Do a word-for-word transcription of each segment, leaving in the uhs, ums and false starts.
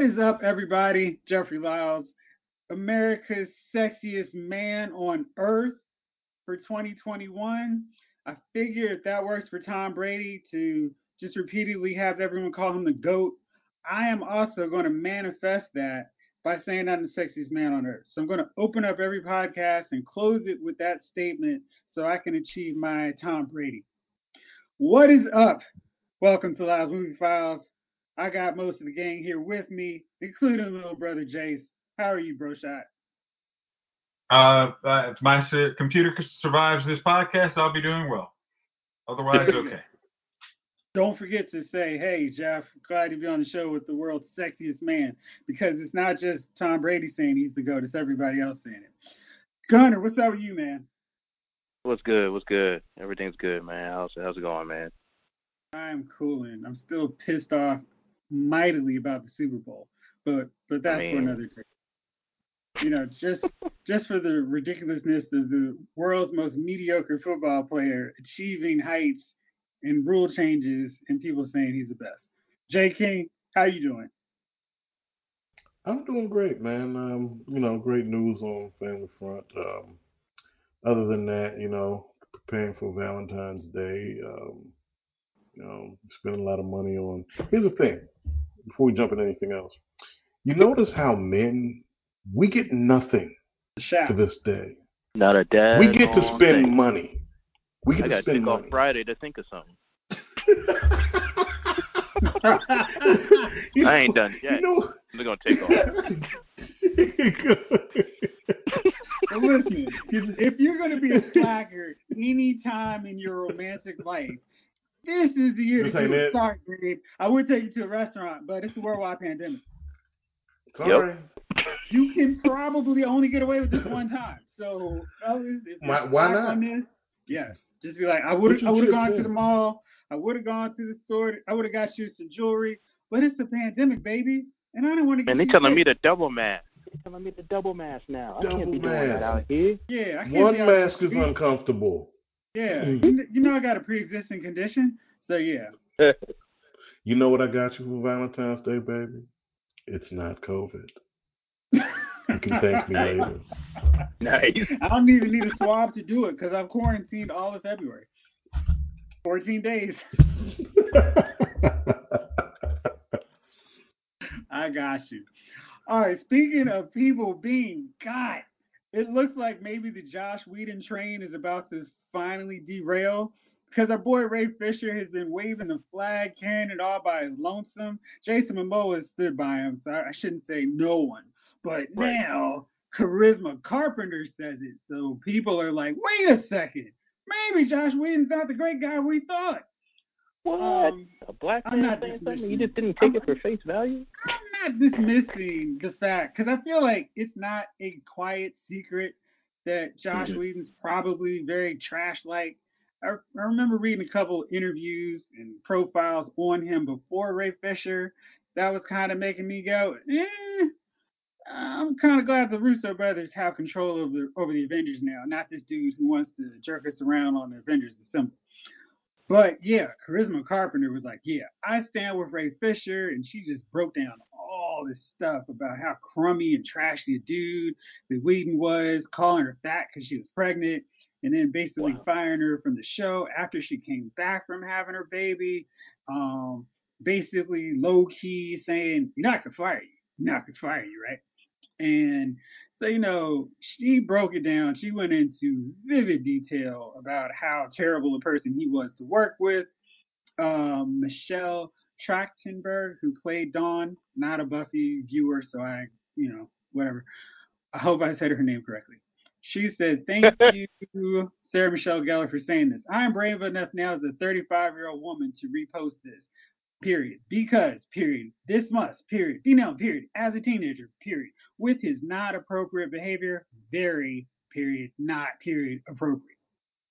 What is up, everybody? Jeffrey Lyles, America's sexiest man on earth for twenty twenty-one. I figure if that works for Tom Brady to just repeatedly have everyone call him the GOAT, I am also going to manifest that by saying I'm the sexiest man on earth. So I'm going to open up every podcast and close it with that statement so I can achieve my Tom Brady. What is up? Welcome to Lyles Movie Files. I got most of the gang here with me, including little brother Jace. How are you, bro shot? Uh, uh, if my computer survives this podcast, I'll be doing well. Otherwise, okay. Don't forget to say, hey, Jeff, glad to be on the show with the world's sexiest man, because it's not just Tom Brady saying he's the GOAT, it's everybody else saying it. Gunner, what's up with you, man? What's good? What's good? Everything's good, man. How's, how's it going, man? I'm cooling. I'm still pissed off mightily about the Super Bowl, but but that's I mean, for another day. You know, just just for the ridiculousness of the world's most mediocre football player achieving heights and rule changes, and people saying he's the best. J. King, how you doing? I'm doing great, man. Um, you know, great news on family front. Um, other than that, you know, preparing for Valentine's Day. Um, you know, spending a lot of money on. Here's the thing. Before we jump into anything else, you notice how men, we get nothing to this day. Not a dad. We get to spend thing. money. We get I to spend money. I got to think on Friday to think of something. you know, I ain't done yet. You know, they're going to take off. But listen, if you're going to be a slacker any time in your romantic life, this is the year to start, babe. I would take you to a restaurant, but it's a worldwide pandemic. Sorry. Yep. You can probably only get away with this one time. So, fellas, if why, why not? On this, yes. Just be like, I would I would have gone to the mall. I would have gone to the store. I would have got you some jewelry. But it's a pandemic, baby. And I don't want to get. And they're telling me to double mask. They're telling me to double mask now. Double I can't be mask. doing that out here. Yeah, I can't One be mask is feet. uncomfortable. Yeah, you know I got a pre-existing condition, so yeah. You know what I got you for Valentine's Day, baby? It's not COVID. You can thank me later. Nice. I don't even need a swab to do it because I've quarantined all of February. fourteen days. I got you. All right, speaking of people being got, it looks like maybe the Joss Whedon train is about to finally derail, because our boy Ray Fisher has been waving the flag, carrying it all by his lonesome. Jason Momoa has stood by him, so I shouldn't say no one. But right now, Charisma Carpenter says it, so people are like, wait a second, maybe Joss Whedon's not the great guy we thought. What? Um, a black man I'm not saying something? You just didn't take I'm, it for face value? I'm not dismissing the fact, because I feel like it's not a quiet secret that Joss mm-hmm. Whedon's probably very trash-like. I, I remember reading a couple interviews and profiles on him before Ray Fisher. That was kind of making me go, eh, I'm kind of glad the Russo brothers have control over, over the Avengers now, not this dude who wants to jerk us around on the Avengers Assemble. But yeah, Charisma Carpenter was like, yeah, I stand with Ray Fisher, and she just broke down all this stuff about how crummy and trashy a dude that Whedon was, calling her fat because she was pregnant, and then basically wow. firing her from the show after she came back from having her baby. Um, basically low-key saying, you know, I could fire you. You know, I could fire you, right? And so, you know, she broke it down. She went into vivid detail about how terrible a person he was to work with. Um, Michelle Trachtenberg, who played Dawn, not a Buffy viewer, so I, you know, whatever. I hope I said her name correctly. She said, thank you, Sarah Michelle Gellar, for saying this. I am brave enough now as a thirty-five-year-old woman to repost this, period. Because, period. This must, period. Be known, period. As a teenager, period. With his not appropriate behavior, very, period, not, period, appropriate.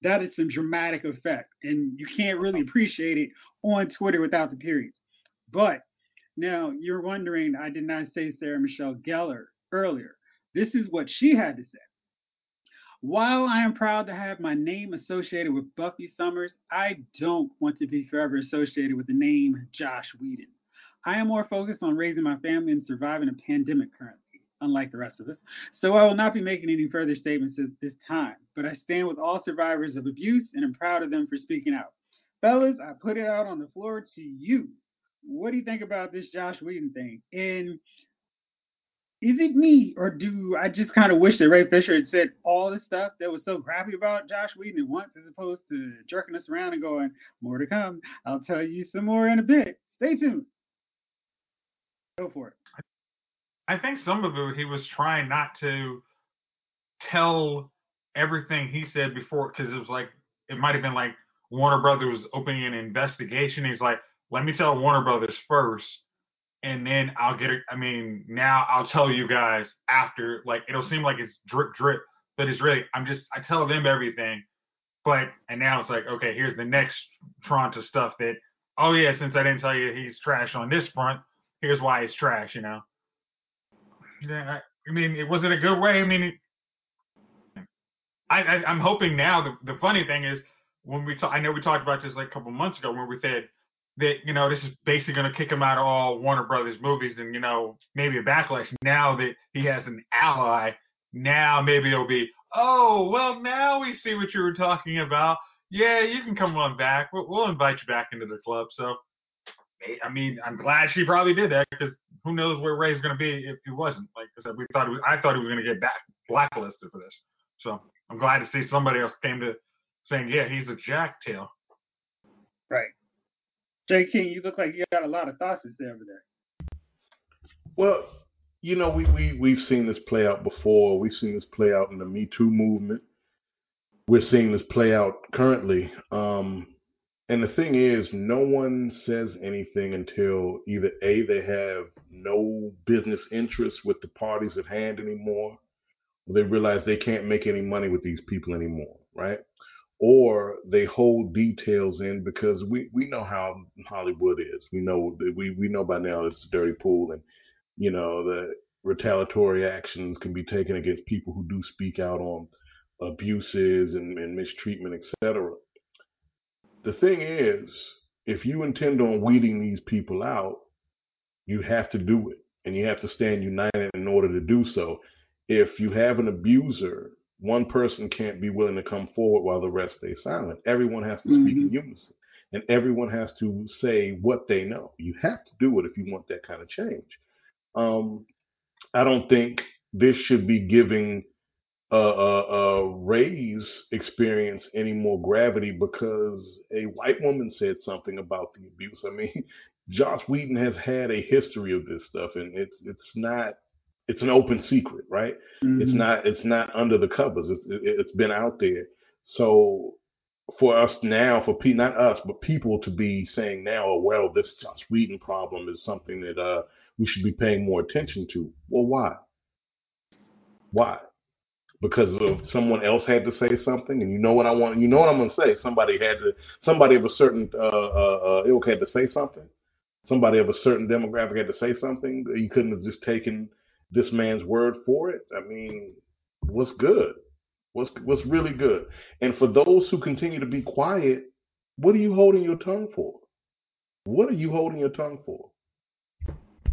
That is some dramatic effect, and you can't really appreciate it on Twitter without the periods. But now you're wondering, I did not say Sarah Michelle Gellar earlier. This is what she had to say. While I am proud to have my name associated with Buffy Summers, I don't want to be forever associated with the name Joss Whedon. I am more focused on raising my family and surviving a pandemic currently, unlike the rest of us, so I will not be making any further statements at this time, but I stand with all survivors of abuse and am proud of them for speaking out. Fellas, I put it out on the floor to you. What do you think about this Joss Whedon thing? And is it me, or do I just kind of wish that Ray Fisher had said all the stuff that was so crappy about Joss Whedon at once, as opposed to jerking us around and going, more to come, I'll tell you some more in a bit. Stay tuned. Go for it. I think some of it, he was trying not to tell everything he said before, because it was like, it might have been like Warner Brothers was opening an investigation. He's like, let me tell Warner Brothers first, and then I'll get it. I mean, now I'll tell you guys after. Like, it'll seem like it's drip, drip, but it's really, I'm just, I tell them everything. But, and now it's like, okay, here's the next tranche of stuff that, oh yeah, since I didn't tell you he's trash on this front, here's why he's trash, you know? Yeah, I mean, it wasn't a good way. I mean, it, I, I, I'm hoping now. The, the funny thing is, when we talk, I know we talked about this like a couple months ago when we said that, you know, this is basically going to kick him out of all Warner Brothers movies and, you know, maybe a backlash. Now that he has an ally, now maybe it'll be, oh, well, now we see what you were talking about. Yeah, you can come on back. We'll, we'll invite you back into the club. So, I mean, I'm glad she probably did that, because who knows where Ray's going to be if he wasn't. Like I said, we thought it was, I thought he was going to get back, blacklisted for this. So I'm glad to see somebody else came to saying, yeah, he's a jacktail. Right. J. King, you look like you got a lot of thoughts to say over there. Well, you know, we, we, we've seen this play out before. We've seen this play out in the Me Too movement. We're seeing this play out currently. Um, And the thing is, no one says anything until either A, they have no business interests with the parties at hand anymore, or they realize they can't make any money with these people anymore, right? Or they hold details in, because we, we know how Hollywood is. We know we we know by now it's a dirty pool, and you know the retaliatory actions can be taken against people who do speak out on abuses and, and mistreatment, et cetera. The thing is, if you intend on weeding these people out, you have to do it, and you have to stand united in order to do so. If you have an abuser, one person can't be willing to come forward while the rest stay silent. Everyone has to speak mm-hmm. in unison, and everyone has to say what they know. You have to do it if you want that kind of change. Um, I don't think this should be giving Uh, uh, uh, Ray's experience any more gravity because a white woman said something about the abuse. I mean, Joss Whedon has had a history of this stuff, and it's it's not it's an open secret, right? Mm-hmm. It's not it's not under the covers. It's it, it's been out there. So for us now, for P, not us, but people to be saying now, oh well, this Joss Whedon problem is something that uh we should be paying more attention to. Well, why? Why? Because of someone else had to say something, and you know what I want, you know what I'm gonna say. Somebody had to, somebody of a certain uh, uh, uh, ilk had to say something. Somebody of a certain demographic had to say something. You couldn't have just taken this man's word for it. I mean, what's good? What's what's really good? And for those who continue to be quiet, what are you holding your tongue for? What are you holding your tongue for?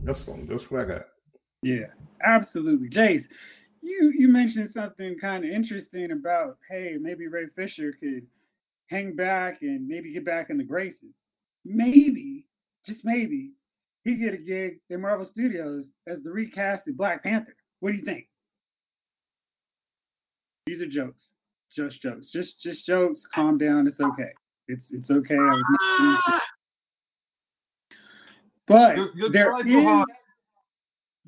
That's what, that's what I got. Yeah, absolutely, Jace. You you mentioned something kind of interesting about, hey, maybe Ray Fisher could hang back and maybe get back in the graces. Maybe, just maybe, he get a gig at Marvel Studios as the recasted Black Panther. What do you think? These are jokes, just jokes, just just jokes. Calm down, it's okay. It's it's okay. I was not but you're, you're there is. Hard.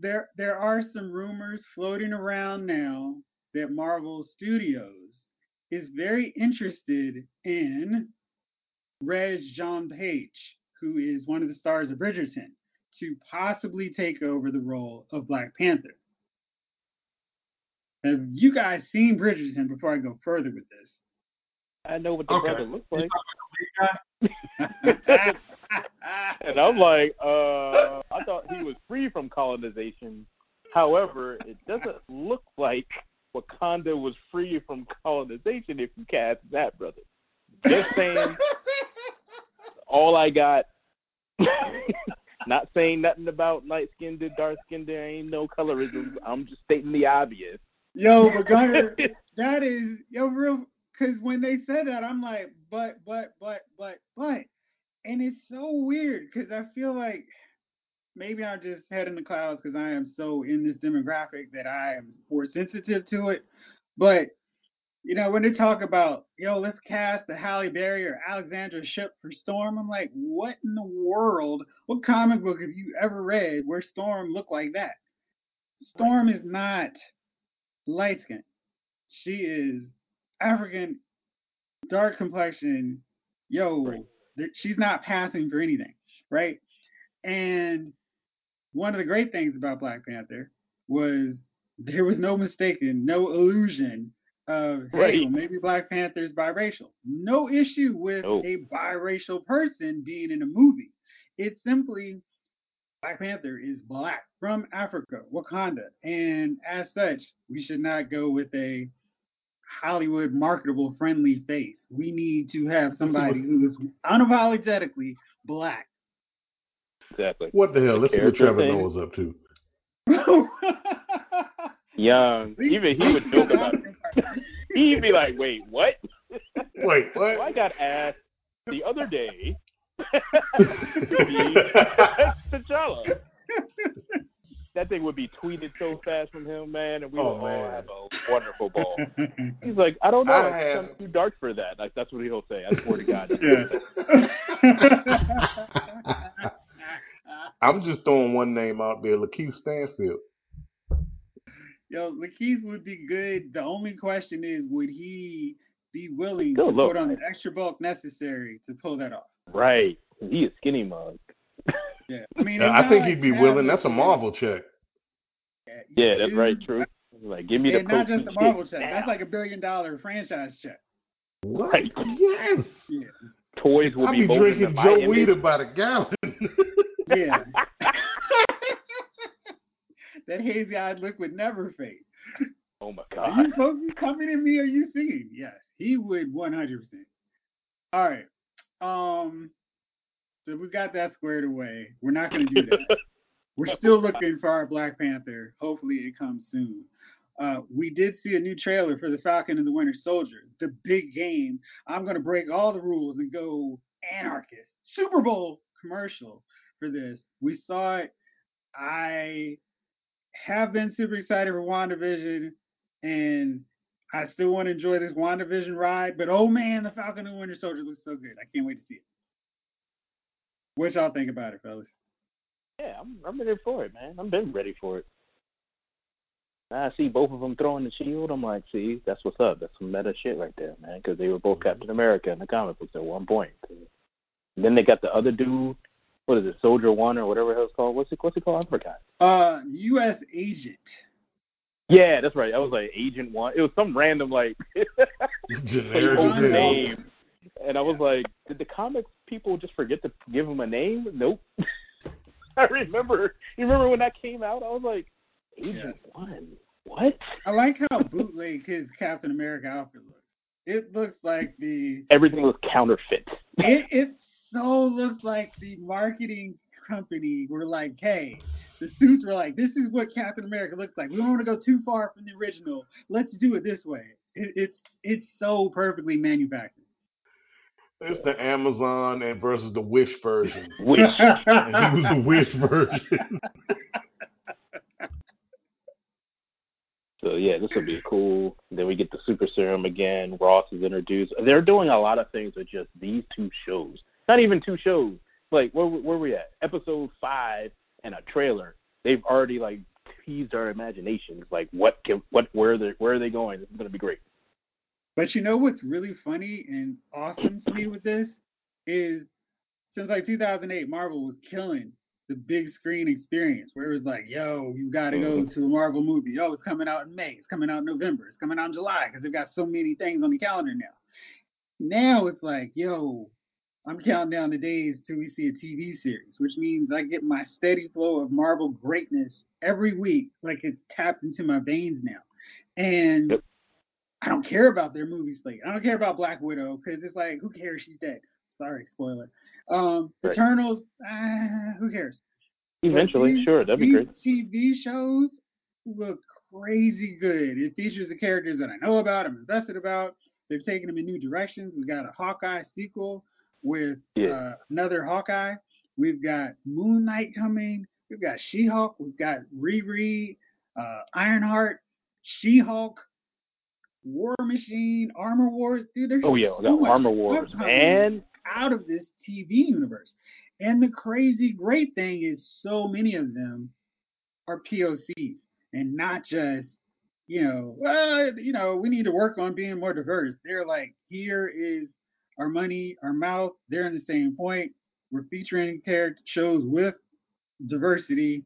There there are some rumors floating around now that Marvel Studios is very interested in Reg Jean Page, who is one of the stars of Bridgerton, to possibly take over the role of Black Panther. Have you guys seen Bridgerton before I go further with this? I know what the okay. brother looks like. And I'm like, uh, I thought he was free from colonization. However, it doesn't look like Wakanda was free from colonization if you cast that brother. Just saying, all I got. Not saying nothing about light-skinned, dark-skinned, there ain't no colorism. I'm just stating the obvious. Yo, but Gunner, that is, yo, real, because when they said that, I'm like, but, but, but, but, but. And it's so weird, because I feel like maybe I'm just head in the clouds because I am so in this demographic that I am more sensitive to it. But, you know, when they talk about, yo, let's cast the Halle Berry or Alexandra Shipp for Storm, I'm like, what in the world? What comic book have you ever read where Storm looked like that? Storm is not light skin. She is African, dark complexion. Yo, right. th- she's not passing for anything, right? And one of the great things about Black Panther was there was no mistaken, no illusion of, hey, right. well, maybe Black Panther is biracial. No issue with oh. a biracial person being in a movie. It's simply Black Panther is Black from Africa, Wakanda. And as such, we should not go with a Hollywood marketable friendly face. We need to have somebody who is unapologetically Black. Exactly. What the hell? Let's see what Trevor thing. Noah's up to. Young. Even he would joke about it. He'd be like, wait, what? Wait, what? Well, I got asked the other day to T'Challa. That thing would be tweeted so fast from him, man, and we oh, would all have a wonderful ball. He's like, I don't know. I have... I'm too dark for that. Like, that's what he'll say. I swear to God. Yeah. I'm just throwing one name out there, Lakeith Stanfield. Yo, Lakeith would be good. The only question is, would he be willing Go to look. put on the extra bulk necessary to pull that off? Right. He is skinny mug. Yeah, I mean, yeah, I think like he'd be willing. That's a Marvel check. Yeah, yeah that's right. True. Like, give me and the not just a Marvel check. Now. That's like a billion dollar franchise check. What? Right. Yes. Yeah. Toys will I'll be, be drinking Joe Whedon by the gallon. Yeah. That hazy-eyed look would never fade. Oh, my God. Are you supposed to be coming at me? Are you singing? Yes. He would one hundred percent. All right. Um, so we got that squared away. We're not going to do that. We're still looking for our Black Panther. Hopefully it comes soon. Uh, we did see a new trailer for The Falcon and the Winter Soldier, the big game. I'm going to break all the rules and go anarchist. Super Bowl commercial for this. We saw it. I have been super excited for WandaVision, and I still want to enjoy this WandaVision ride, but oh man, The Falcon and the Winter Soldier looks so good. I can't wait to see it. What y'all think about it, fellas? Yeah, I'm, I'm ready for it, man. I've been ready for it. Now I see both of them throwing the shield. I'm like, see, that's what's up. That's some meta shit right there, man, because they were both Captain America in the comic books at one point. And then they got the other dude. What is it, Soldier One or whatever the hell's called? What's it, what's it called? I forgot. Uh, U S Agent. Yeah, that's right. I was like Agent One. It was some random, like, old name. And I was yeah. like, did the comics people just forget to give him a name? Nope. I remember. You remember when that came out? I was like, Agent yeah. One? What? I like how bootleg his Captain America outfit looks. It looks like the... Everything was counterfeit. It, it's... So looks like the marketing company were like, hey, the suits were like, this is what Captain America looks like. We don't want to go too far from the original. Let's do it this way. It, it's it's so perfectly manufactured. It's the Amazon and versus the Wish version. Wish. And he was the Wish version. So, yeah, this will be cool. Then we get the Super Serum again. Ross is introduced. They're doing a lot of things with just these two shows. Not even two shows. Like, where where we at? Episode five and a trailer. They've already, like, teased our imaginations. Like, what can, what, where are they, where are they going? This is going to be great. But you know what's really funny and awesome to me with this is since, like, two thousand eight, Marvel was killing the big screen experience where it was like, yo, you got to go to a Marvel movie. Yo, it's coming out in May. It's coming out in November. It's coming out in July because they've got so many things on the calendar now. Now it's like, yo, I'm counting down the days till we see a T V series, which means I get my steady flow of Marvel greatness every week, like it's tapped into my veins now. And yep. I don't care about their movie slate. I don't care about Black Widow because it's like, who cares? She's dead. Sorry, spoiler. Um, right. Eternals, uh, who cares? Eventually, these, sure, that'd be great. T V shows look crazy good. It features the characters that I know about, I'm invested about. They've taken them in new directions. We got a Hawkeye sequel with yeah. uh, another Hawkeye. We've got Moon Knight coming. We've got She Hulk. We've got Riri, uh, Ironheart, She Hulk, War Machine, Armor Wars. Dude, there's oh yeah, so got much Armor Wars, man. Out of this T V universe. And the crazy great thing is so many of them are P O Cs and not just, you know, well, you know, we need to work on being more diverse. They're like, here is our money, our mouth. They're in the same point. We're featuring character shows with diversity.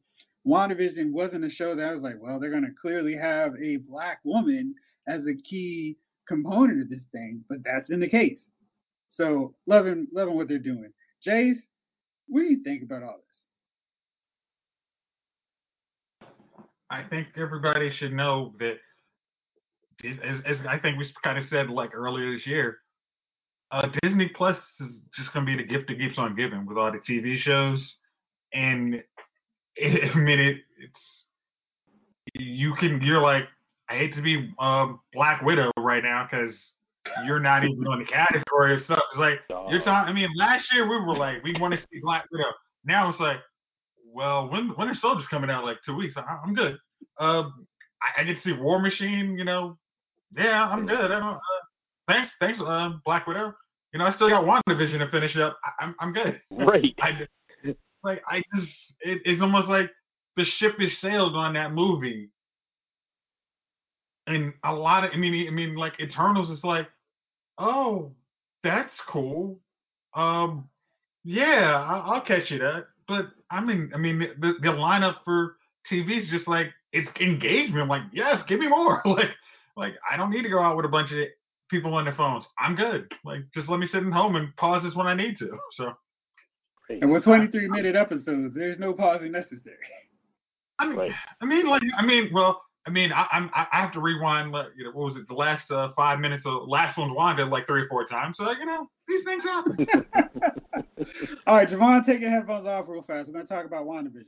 WandaVision wasn't a show that I was like, well, they're going to clearly have a black woman as a key component of this thing, but that's been the case. So loving, loving what they're doing. Jace, what do you think about all this? I think everybody should know that, as, as I think we kind of said like earlier this year, uh, Disney Plus is just going to be the gift that keeps on giving with all the T V shows. And it, I mean, it, it's you can you're like, I hate to be um, Black Widow right now because you're not even on the category of stuff. It's like, uh, you're talking, I mean, last year we were like, we want to see Black Widow. Now it's like, well, when Winter Soldier's coming out like two weeks, I, I'm good. Uh, I, I get to see War Machine, you know. Yeah, I'm good. I don't, uh, thanks, thanks, uh, Black Widow. You know, I still got WandaVision to finish up. I, I'm, I'm good. Right. I, like, I just, it, it's almost like the ship is sailed on that movie. And a lot of, I mean, I mean, like Eternals is like, oh, that's cool. Um, yeah, I'll, I'll catch you that. But I mean, I mean, the, the lineup for T V is just like it's engagement. I'm like, yes, give me more. like, like I don't need to go out with a bunch of people on their phones. I'm good. Like, just let me sit at home and pause this when I need to. So, and with twenty-three minute episodes, there's no pausing necessary. I mean, right. I mean, like, I mean, well. I mean, I, I'm I have to rewind. You know, what was it? The last uh, five minutes of last one's Wanda like three or four times. So you know, these things happen. All right, Javon, take your headphones off real fast. We're going to talk about WandaVision.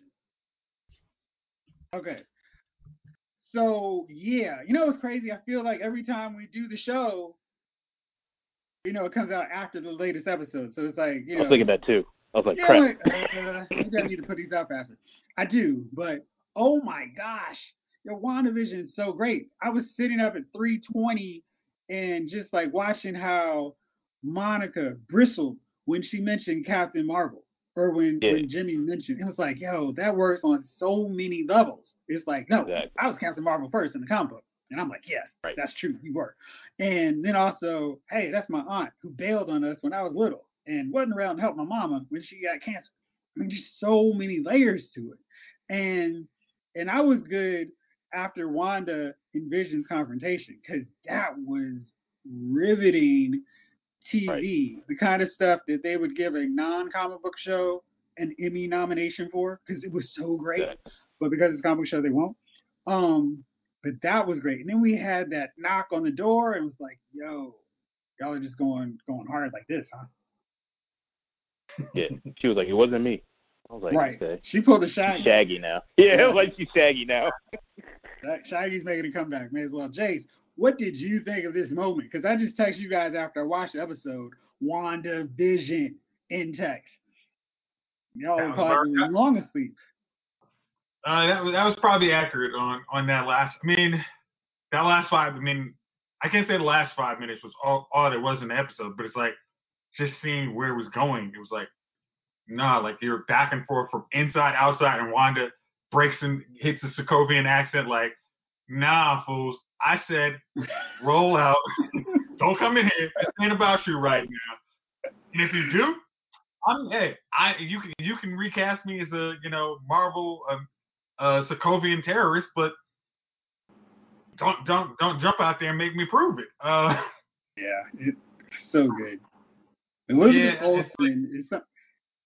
Okay. So yeah, you know what's crazy? I feel like every time we do the show, you know, it comes out after the latest episode. So it's like, you know, I was thinking that too. I was like, yeah, crap. Like, uh, you gotta need to put these out faster. I do, but oh my gosh. Your WandaVision is so great. I was sitting up at three twenty and just like watching how Monica bristled when she mentioned Captain Marvel or when, yeah. when Jimmy mentioned. It was like, yo, that works on so many levels. It's like, no, exactly. I was Captain Marvel first in the comic book. And I'm like, yes, right. That's true. You were. And then also, hey, that's my aunt who bailed on us when I was little and wasn't around to help my mama when she got cancer. I mean, just so many layers to it. And, and I was good after Wanda and Vision's confrontation, because that was riveting T V, right. The kind of stuff that they would give a non-comic book show an Emmy nomination for, because it was so great, yeah. But because it's a comic book show, they won't. Um, but that was great. And then we had that knock on the door, and it was like, yo, y'all are just going going hard like this, huh? Yeah, she was like, it wasn't me. I was like, right. Okay. She pulled a Shaggy. She's Shaggy now. Yeah, yeah. Like she's Shaggy now. Shaggy's making a comeback. May as well. Jace, what did you think of this moment? Because I just texted you guys after I watched the episode, WandaVision in text. Y'all were probably long asleep. Uh, that, that was probably accurate on, on that last. I mean, that last five. I mean, I can't say the last five minutes was all, all there was in the episode, but it's like just seeing where it was going. It was like, nah, like you're back and forth from inside, outside, and Wanda breaks and hits a Sokovian accent like, nah, fools. I said, roll out. Don't come in here. This ain't about you right now. And if you do, I'm hey, I you can you can recast me as a you know Marvel um, uh, Sokovian terrorist, but don't don't don't jump out there and make me prove it. Uh, yeah, it's so good. Elizabeth yeah, Olsen is some,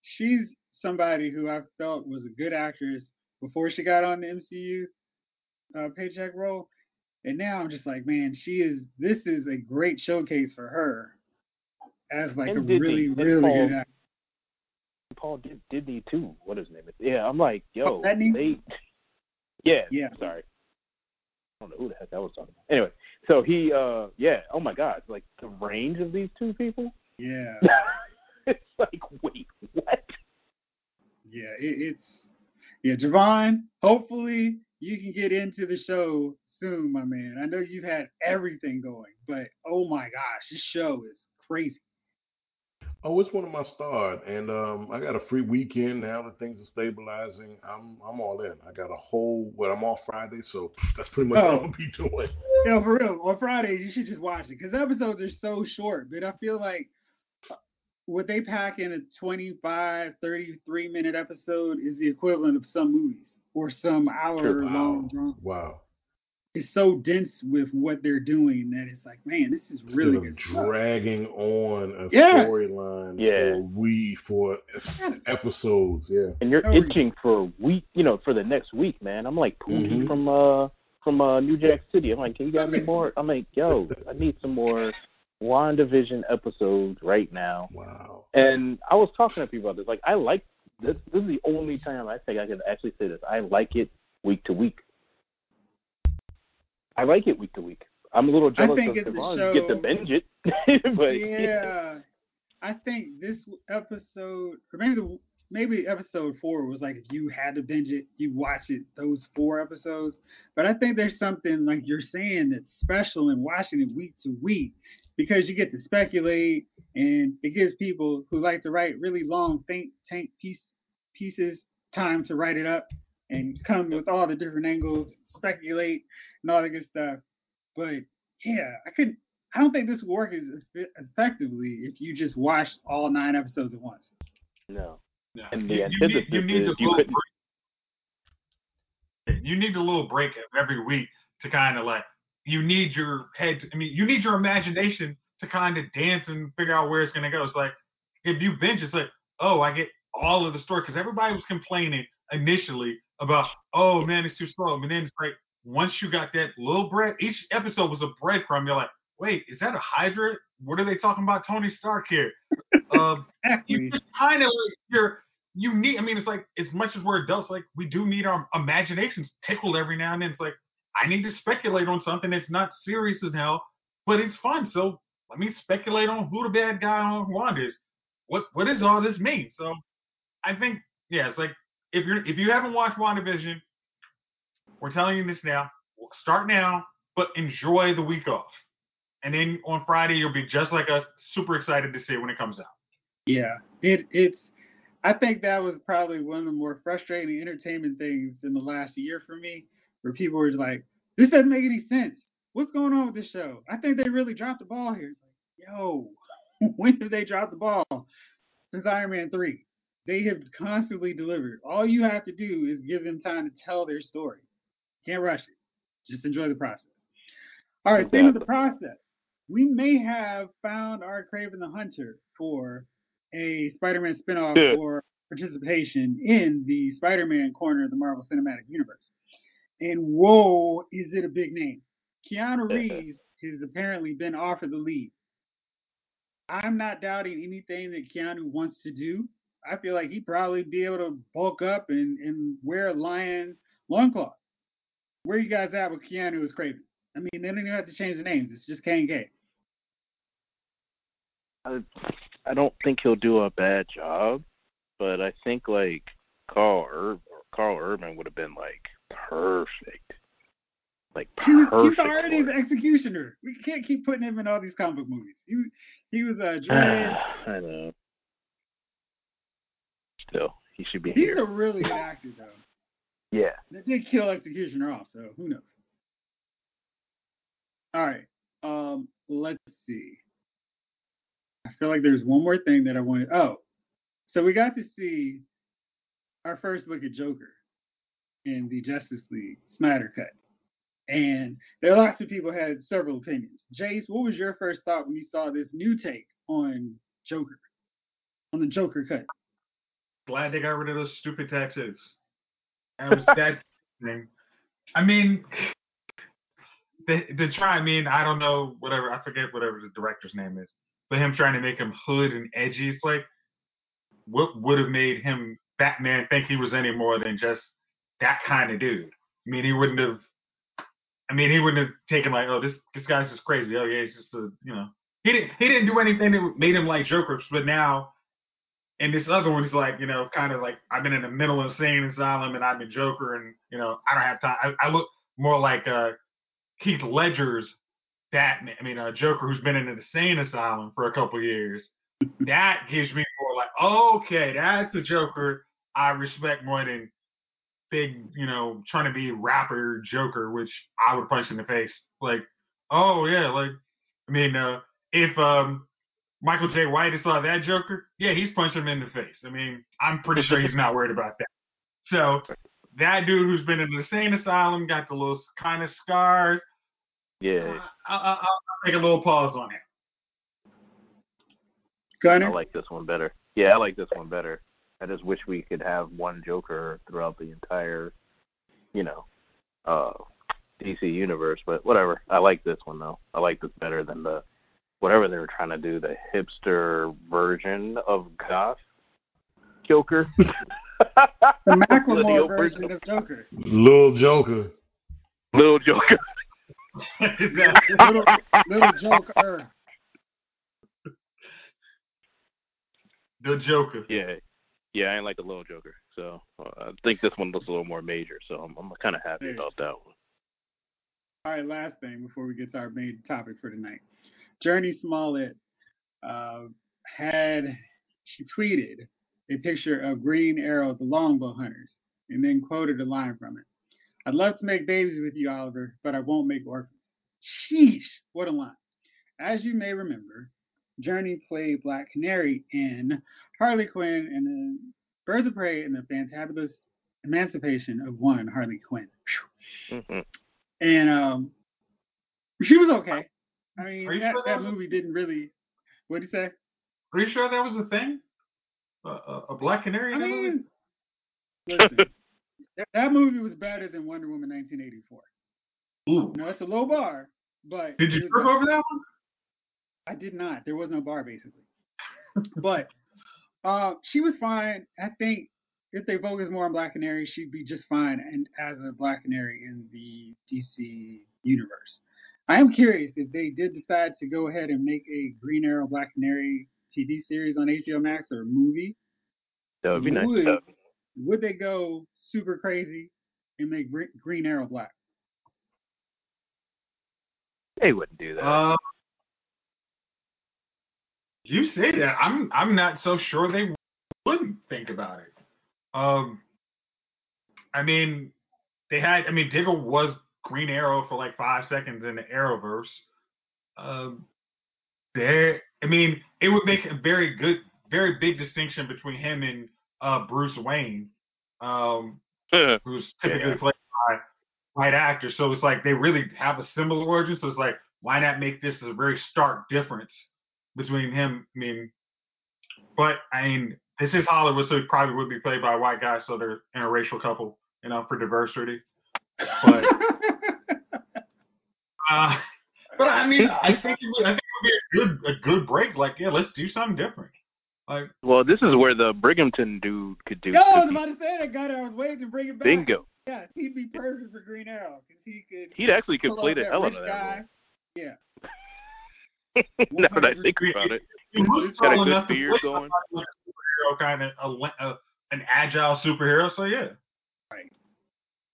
she's somebody who I felt was a good actress before she got on the M C U uh, paycheck roll. And now I'm just like, man, she is, this is a great showcase for her as like and a really, really good actor. Paul did, did the two. What is his name? Yeah, I'm like, yo, oh, they, yeah, yeah. Sorry, I don't know who the heck I was talking about. Anyway, so he, uh, yeah, oh my God, like the range of these two people. Yeah, it's like, wait, what? Yeah, it, it's yeah, Javon. Hopefully, you can get into the show soon, my man. I know you've had everything going, but oh my gosh, this show is crazy. Oh, it's one of my stars, and um, I got a free weekend now that things are stabilizing. I'm I'm all in. I got a whole, well, I'm off Friday, so that's pretty much oh. what I'll be doing. You know, for real, on Fridays, you should just watch it, because episodes are so short, but I feel like what they pack in a twenty-five, thirty-three minute episode is the equivalent of some movies, or some hour-long drama. Wow. It's so dense with what they're doing that it's like, man, this is really good stuff. Dragging on a yeah. storyline yeah. for we for episodes, yeah. And you're itching for week, you know, for the next week, man. I'm like Pookie mm-hmm. from uh from uh, New Jack City. I'm like, can you got me more? I'm like, yo, I need some more WandaVision episodes right now. Wow. And I was talking to people about this. Like, I like this. This is the only time I think I can actually say this. I like it week to week. I like it week to week. I'm a little jealous of Devon. You get to binge it. but, yeah. yeah. I think this episode, or maybe the, maybe episode four was like, if you had to binge it, you watch it, those four episodes. But I think there's something, like you're saying, that's special in watching it week to week, because you get to speculate, and it gives people who like to write really long think tank piece, pieces time to write it up and come with all the different angles, speculate, and all that good stuff. But yeah, I couldn't. I don't think this would work as effectively if you just watched all nine episodes at once. No. no. And you, the you, need, you, need is, you, you need a little break every week to kind of like, you need your head, to, I mean, you need your imagination to kind of dance and figure out where it's going to go. It's like, if you binge, it's like, oh, I get all of the story. Because everybody was complaining initially about, oh man, it's too slow. But then it's like, once you got that little bread, each episode was a breadcrumb. You're like, wait, is that a Hydra? What are they talking about Tony Stark here? uh, you kind of, you're, you need, I mean, it's like, as much as we're adults, like, we do need our imaginations tickled every now and then. It's like, I need to speculate on something that's not serious as hell, but it's fun. So let me speculate on who the bad guy on Wanda is. What, what does all this mean? So I think, yeah, it's like, If you're if you haven't watched WandaVision, we're telling you this now. Start now, but enjoy the week off, and then on Friday you'll be just like us, super excited to see it when it comes out. Yeah, it it's. I think that was probably one of the more frustrating entertainment things in the last year for me, where people were like, "This doesn't make any sense. What's going on with this show? I think they really dropped the ball here." It's like, yo, when did they drop the ball? Since Iron Man three. They have constantly delivered. All you have to do is give them time to tell their story. Can't rush it. Just enjoy the process. All right, speaking of the process, we may have found our Kraven the Hunter for a Spider-Man spinoff yeah. or participation in the Spider-Man corner of the Marvel Cinematic Universe. And whoa, is it a big name. Keanu Reeves has apparently been offered the lead. I'm not doubting anything that Keanu wants to do. I feel like he'd probably be able to bulk up and, and wear a lion loincloth. Where you guys at with Keanu is Kraven? I mean, they don't even have to change the names. It's just K and K. I, I don't think he'll do a bad job, but I think, like, Carl, Ur- Carl Urban would have been, like, perfect. Like, perfect. He was, he's already the executioner. We can't keep putting him in all these comic book movies. He, he was a Dread. I know. Still, he should be He's here. He's a really good actor, though. Yeah. They did kill Executioner off, so who knows? All right. Um, let's see. I feel like there's one more thing that I wanted. Oh, so we got to see our first look at Joker in the Justice League Snyder Cut. And there are lots of people who had several opinions. Jace, what was your first thought when you saw this new take on Joker, on the Joker cut? Glad they got rid of those stupid tattoos. That was that thing. I mean, the, the try, I mean, I don't know, whatever, I forget whatever the director's name is, but him trying to make him hood and edgy, it's like, what would have made him, Batman, think he was any more than just that kind of dude. I mean, he wouldn't have, I mean, he wouldn't have taken like, oh, this this guy's just crazy. Oh yeah, he's just a, you know, he didn't he didn't do anything that made him like Joker. But now, in this other one, he's like, you know, kind of like, I've been in the mental insane asylum and I'm a Joker, and you know, I don't have time. I, I look more like uh, Heath Ledger's Batman. I mean, a uh, Joker who's been in an insane asylum for a couple years. That gives me more like, okay, that's a Joker I respect more than big, you know, trying to be rapper Joker, which I would punch in the face. Like, oh yeah, like, I mean, uh, if um, Michael J. White saw that Joker, yeah, he's punching him in the face. I mean, I'm pretty sure he's not worried about that. So that dude who's been in the insane asylum, got the little kind of scars. Yeah, I, I, I, I'll take a little pause on it. Gunner? I like this one better. Yeah, I like this one better. I just wish we could have one Joker throughout the entire, you know, uh, D C universe. But whatever. I like this one, though. I like this better than the, whatever they were trying to do, the hipster version of goth Joker. The Macklemore version of Joker. Little Joker. Little Joker. little, little Joker. The Joker. Yeah. Yeah, I ain't like the little Joker. So uh, I think this one looks a little more major. So I'm, I'm kind of happy there. About that one. All right, last thing before we get to our main topic for tonight. Journey Smollett uh, had, she tweeted a picture of Green Arrow, the Longbow Hunters, and then quoted a line from it. I'd love to make babies with you, Oliver, but I won't make orphans. Sheesh, what a line. As you may remember, Journey played Black Canary in Harley Quinn and then Birds of Prey and the Fantabulous Emancipation of One Harley Quinn. Mm-hmm. And um, she was okay. I mean, that, sure that, that movie a... didn't really... What did you say? Are you sure that was a thing? A, a, a Black Canary? I mean, listen, that, that movie was better than Wonder Woman nineteen eighty-four. Ooh. No, it's a low bar, but... Did you trip over that one? I did not. There was no bar, basically. But uh, she was fine. I think if they focus more on Black Canary, she'd be just fine and as a Black Canary in the D C universe. I am curious if they did decide to go ahead and make a Green Arrow Black Canary T V series on H B O Max or a movie. That would be nice. Would, would they go super crazy and make Green Arrow Black? They wouldn't do that. Uh, You say that. I'm I'm not so sure they wouldn't think about it. Um, I mean, they had, I mean, Diggle was Green Arrow for like five seconds in the Arrowverse. Um, there, I mean, it would make a very good, very big distinction between him and uh, Bruce Wayne, um, who's typically yeah. played by white actors. So it's like they really have a similar origin. So it's like, why not make this a very stark difference between him? I mean, but I mean, this is Hollywood, so it probably would be played by a white guy, so they're an interracial couple, you know, for diversity. But, uh, but I mean, I think it would, I think it would be a good, a good break. Like, yeah, let's do something different. Like, well, this is where the Brighamton dude could do. No, I was about to say that guy. I was waiting to bring it back. Bingo. Yeah, he'd be perfect for Green Arrow because he could. He actually could play the hell out of that. Yeah. Now that I think about it, he was got a good beard going. Like a superhero, kind of a, a, an agile superhero, so yeah. Right.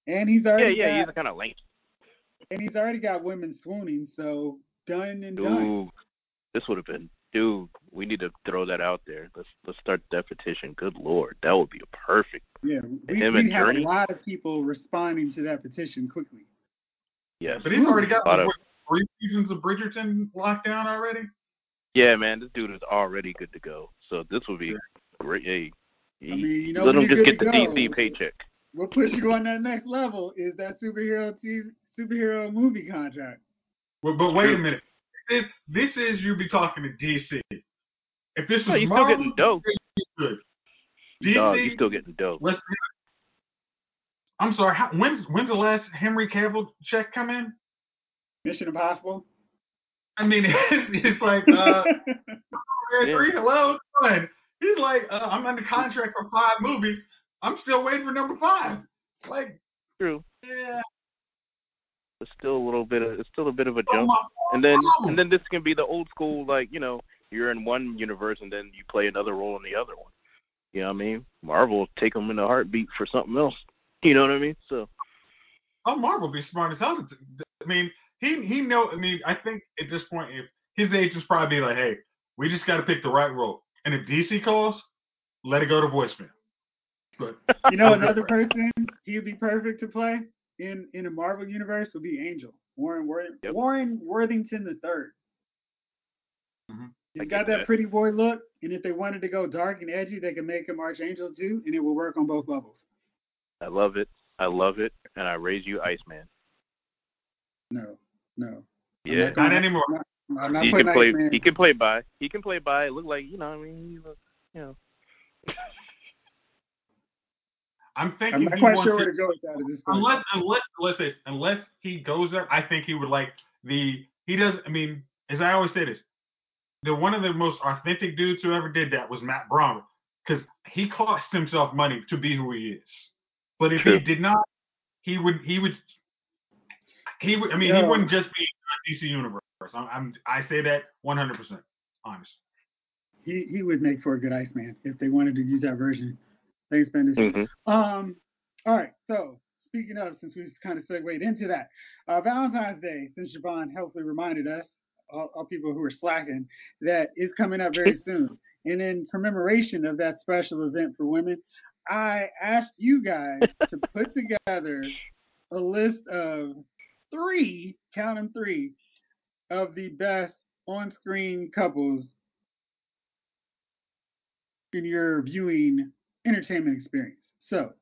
And he's already yeah, yeah, got, he's kind of lanky. And he's already got women swooning, so done and dude, done. This would have been, dude. We need to throw that out there. Let's let's start that petition. Good lord, that would be a perfect. Yeah, we, we, we have a lot of people responding to that petition quickly. Yes, but he's already got. Three seasons of Bridgerton locked down already? Yeah, man, this dude is already good to go. So this would be yeah. great. Hey, he, I mean, you know, let him just get the D C paycheck. What puts you on that next level is that superhero t- superhero movie contract. Well, but wait a minute. If this is you be talking to D C. If this is no, you're Marvel, still getting dope. Good. D C, no, you're still getting dope. Let's, I'm sorry. How, when's when's the last Henry Cavill check come in? Mission Impossible? I mean, it's, it's like, uh, yeah. Hello, He's like, uh, I'm under contract for five movies. I'm still waiting for number five. Like, true. Yeah. It's still a little bit of, it's still a bit of a jump. Oh, and then and then this can be the old school, like, you know, you're in one universe and then you play another role in the other one. You know what I mean? Marvel will take them in a heartbeat for something else. You know what I mean? So. Oh, Marvel would be smart as hell. I mean, he he know. I mean, I think at this point, if his agent's probably like, hey, we just got to pick the right role. And if D C calls, let it go to voicemail. But you know, another person he'd be perfect to play in in the Marvel universe would be Angel Warren Worthington, yep. Warren Worthington the third. Mm-hmm. He's got that, that pretty boy look, and if they wanted to go dark and edgy, they could make him Archangel too, and it would work on both levels. I love it. I love it, and I raise you Iceman. No, no. Yeah, not, not anymore. Not, I'm not he can play. Iceman. He can play by. He can play by. It look like, you know what I mean. He look, you know. I'm thinking. I'm not quite sure where to go with that at this point. Unless, unless, let's say, unless he goes there, I think he would like the. He does. I mean, as I always say this, the one of the most authentic dudes who ever did that was Matt Brommer, because he cost himself money to be who he is. But if True. he did not, he would. He would. He would. I mean, yeah. he wouldn't just be in the D C universe. I'm, I'm. I say that one hundred percent honest. He he would make for a good Iceman if they wanted to use that version. Thanks, Bendis. Mm-hmm. Um. All right. So speaking of, since we kind of segued into that, uh, Valentine's Day, since Javon helpfully reminded us, all, all people who are slacking, that is coming up very soon. And in commemoration of that special event for women, I asked you guys to put together a list of three, count them three, of the best on-screen couples in your viewing entertainment experience. So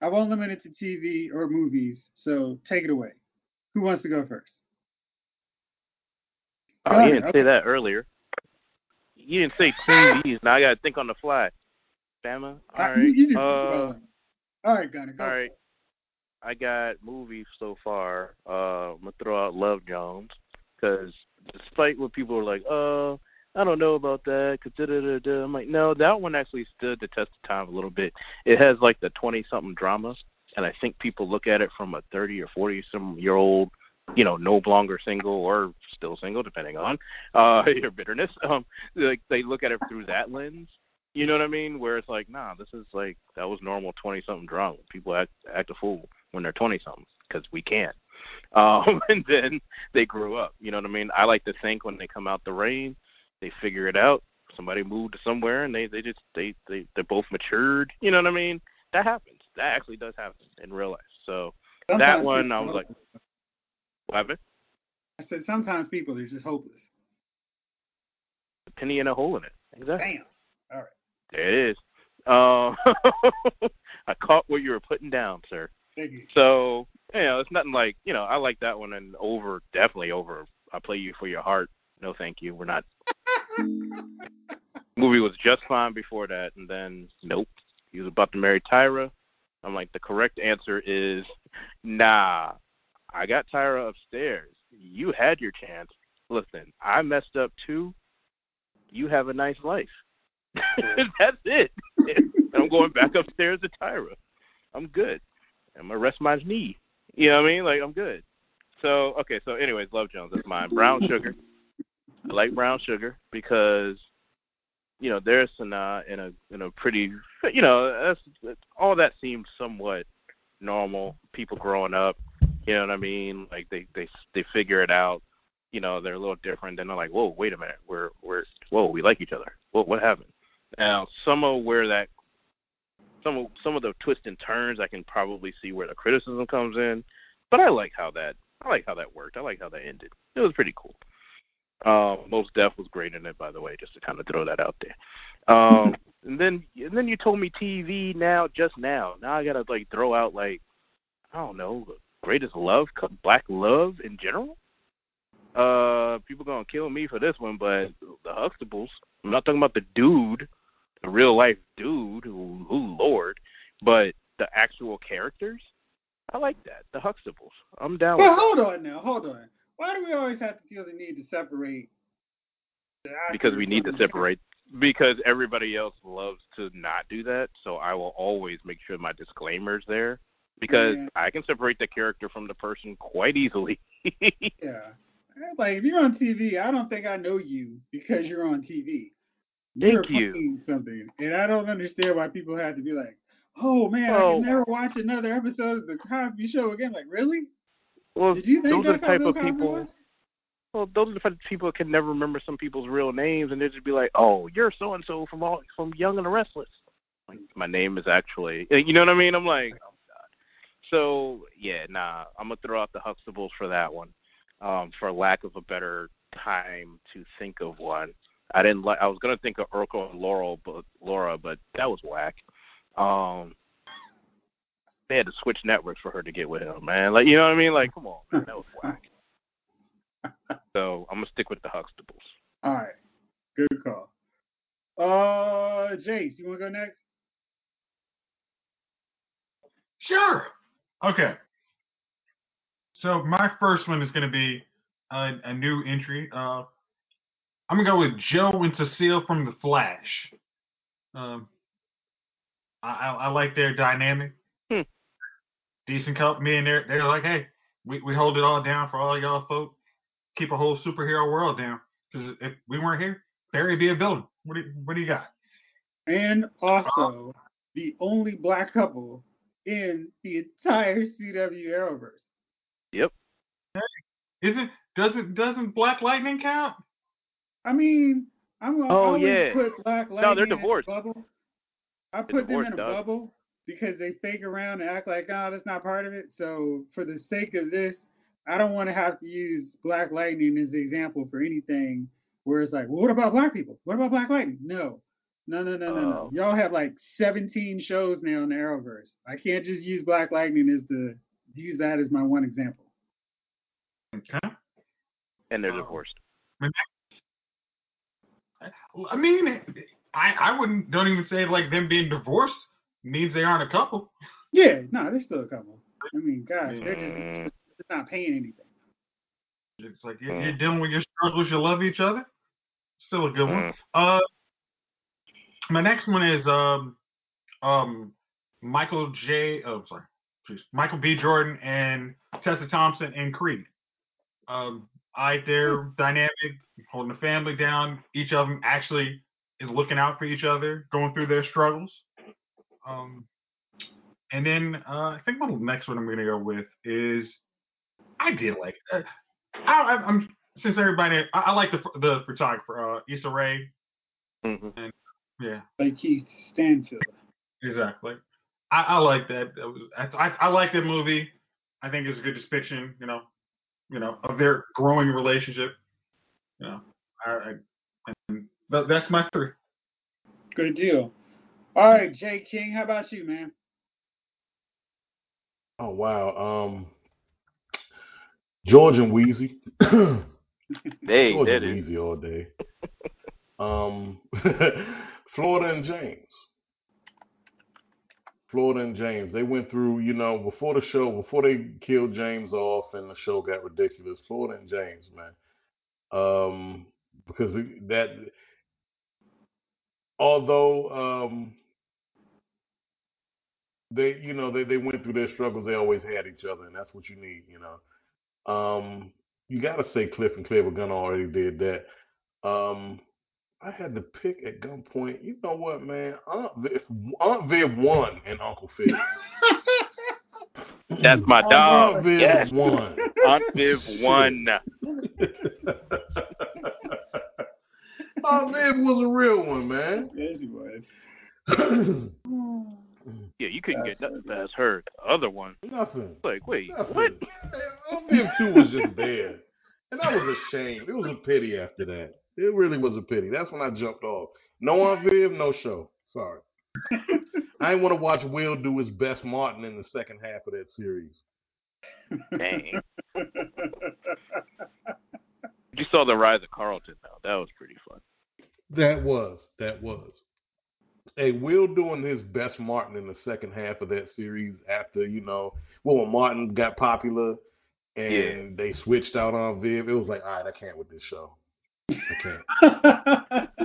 I won't limit it to T V or movies, so take it away. Who wants to go first? Oh, go you ahead. didn't okay. say that earlier. You didn't say T Vs. Now I got to think on the fly. Bama. All right. You, you uh, all right, Gunner. Go all right. I got movies so far. Uh, I'm gonna throw out Love Jones, because despite what people are like, oh, I don't know about that. Cause da, da, da, da. I'm like, no, that one actually stood the test of time a little bit. It has like the twenty-something drama, and I think people look at it from a thirty or forty-some year old, you know, no longer single or still single, depending on uh, your bitterness. Um, like they look at it through that lens. You know what I mean? Where it's like, nah, this is like, that was normal twenty-something drama. People act act a fool when they're twenty-somethings, because we can. Um, and then they grew up. You know what I mean? I like to think when they come out the rain, they figure it out. Somebody moved to somewhere, and they, they just, they, they, they're both matured. You know what I mean? That happens. That actually does happen in real life. So sometimes that one, I was hopeless. like, what happened? I said sometimes people are just hopeless. A penny in a hole in it. Exactly. Damn. All right. There it is. Uh, I caught what you were putting down, sir. Thank you. So, you know, it's nothing like, you know, I like that one, and over, definitely over, I Play You for Your Heart. No, thank you. We're not. Movie was just fine before that, and then, nope. He was about to marry Tyra. I'm like, the correct answer is, nah, I got Tyra upstairs. You had your chance. Listen, I messed up too. You have a nice life. That's it. I'm going back upstairs to Tyra. I'm good. I'm gonna rest my knee. You know what I mean? Like, I'm good. So okay. So anyways, Love Jones. That's mine. Brown Sugar. I like Brown Sugar because, you know, there's Sanaa in a in a pretty, you know, that's, that's all that seems somewhat normal. People growing up. You know what I mean? Like they they they figure it out. You know, they're a little different. Then they're like, whoa, wait a minute. We're we're whoa, we like each other. Whoa, what happened? Now, some of where that, some of, some of the twists and turns, I can probably see where the criticism comes in, but I like how that, I like how that worked. I like how that ended. It was pretty cool. Um, Most Def was great in it, by the way, just to kind of throw that out there. Um, and then, and then you told me T V now, just now. Now I gotta like throw out like, I don't know, Greatest Love, Black Love in general. Uh, people gonna kill me for this one, but the Huxtables. I'm not talking about the dude. The real life dude, who, who lord, but the actual characters, I like that. The Huxtables, I'm down. Well, with hold that. on now, hold on. Why do we always have to feel the need to separate? The because we need to separate Because everybody else loves to not do that, so I will always make sure my disclaimer's there because yeah. I can separate the character from the person quite easily. Yeah. Like, if you're on T V, I don't think I know you because you're on T V. You're Thank you. Something. And I don't understand why people have to be like, oh, man, oh. I can never watch another episode of The Cosby Show again. Like, really? Well, Did you think those are the type of people... Was? Well, those are the people that can never remember some people's real names, and they just be like, "Oh, you're so and so from all, from Young and the Restless." Like, my name is actually, you know what I mean? I'm like, oh god. So yeah, nah, I'm gonna throw out the Huxtables for that one, um, for lack of a better time to think of one. I didn't like. I was gonna think of Urkel and Laurel, but Laura, but that was whack. Um, they had to switch networks for her to get with him, man. Like, you know what I mean? Like, come on, man, that was whack. So I'm going to stick with the Huxtables. All right. Good call. Uh, Jace, you want to go next? Sure. Okay. So my first one is going to be a, a new entry. Uh, I'm going to go with Joe and Cecile from The Flash. Um, I, I, I like their dynamic. Hmm. Decent couple. Me and they're, they're like, hey, we, we hold it all down for all y'all folks. Keep a whole superhero world down. Because if we weren't here, Barry would be a villain. What do you, what do you got? And also, uh, the only black couple in the entire C W Arrowverse. Yep. Is it? Doesn't doesn't Black Lightning count? I mean, I'm gonna oh, yeah. put Black Lightning. No, they're divorced. In a bubble. I put them in a dog. bubble because they fake around and act like, oh, that's not part of it. So for the sake of this, I don't want to have to use Black Lightning as an example for anything where it's like, well, what about black people? What about Black Lightning? No. No, no, no, no, no. Y'all have like seventeen shows now in the Arrowverse. I can't just use Black Lightning as the, use that as my one example. Okay. And they're divorced. I mean, I, I wouldn't, don't even say like them being divorced means they aren't a couple. Yeah, no, they're still a couple. I mean, gosh, yeah. they're just... It's not paying anything. It's like you're, you're dealing with your struggles. You love each other. Still a good one. Uh, my next one is um, um, Michael J. Oh, sorry, geez, Michael B. Jordan and Tessa Thompson in Creed. Um, I they're dynamic, holding the family down. Each of them actually is looking out for each other, going through their struggles. Um, and then uh, I think my next one I'm going to go with is. I did like it. I, I, I'm since everybody, I, I like the the photographer, uh, Issa Rae. Mm-hmm. And, yeah, Lakeith Stanfield. Exactly. I, I like that. that was, I, I I like that movie. I think it's a good depiction, you know, you know, of their growing relationship. You know, I, I and that, that's my three. Good deal. All right, J. King, how about you, man? Oh wow. Um. George and Wheezy. Hey, George and Wheezy all day. Um, Florida and James. Florida and James. They went through, you know, before the show, before they killed James off and the show got ridiculous. Florida and James, man. Um, because that, although um, they, you know, they, they went through their struggles, they always had each other, and that's what you need, you know. Um, you gotta say Cliff and Clever Gunner already did that. Um, I had to pick at gunpoint. You know what, man? Aunt Viv, Aunt Viv won and Uncle Phil. That's my dog. Aunt Viv yes. won. Aunt Viv won. Aunt Viv was a real one, man. Yes, she was. Yeah, you couldn't That's get nothing past her. The other one. Nothing. Like, wait, nothing. What? M two was just there. And that was a shame. It was a pity after that. It really was a pity. That's when I jumped off. No on Viv, no show. Sorry. I didn't want to watch Will do his best Martin in the second half of that series. Dang. You saw the rise of Carlton, though. That was pretty fun. That was. That was. Hey, Will doing his best Martin in the second half of that series after, you know, well, when Martin got popular and yeah. they switched out on Viv, it was like, all right, I can't with this show. I can't.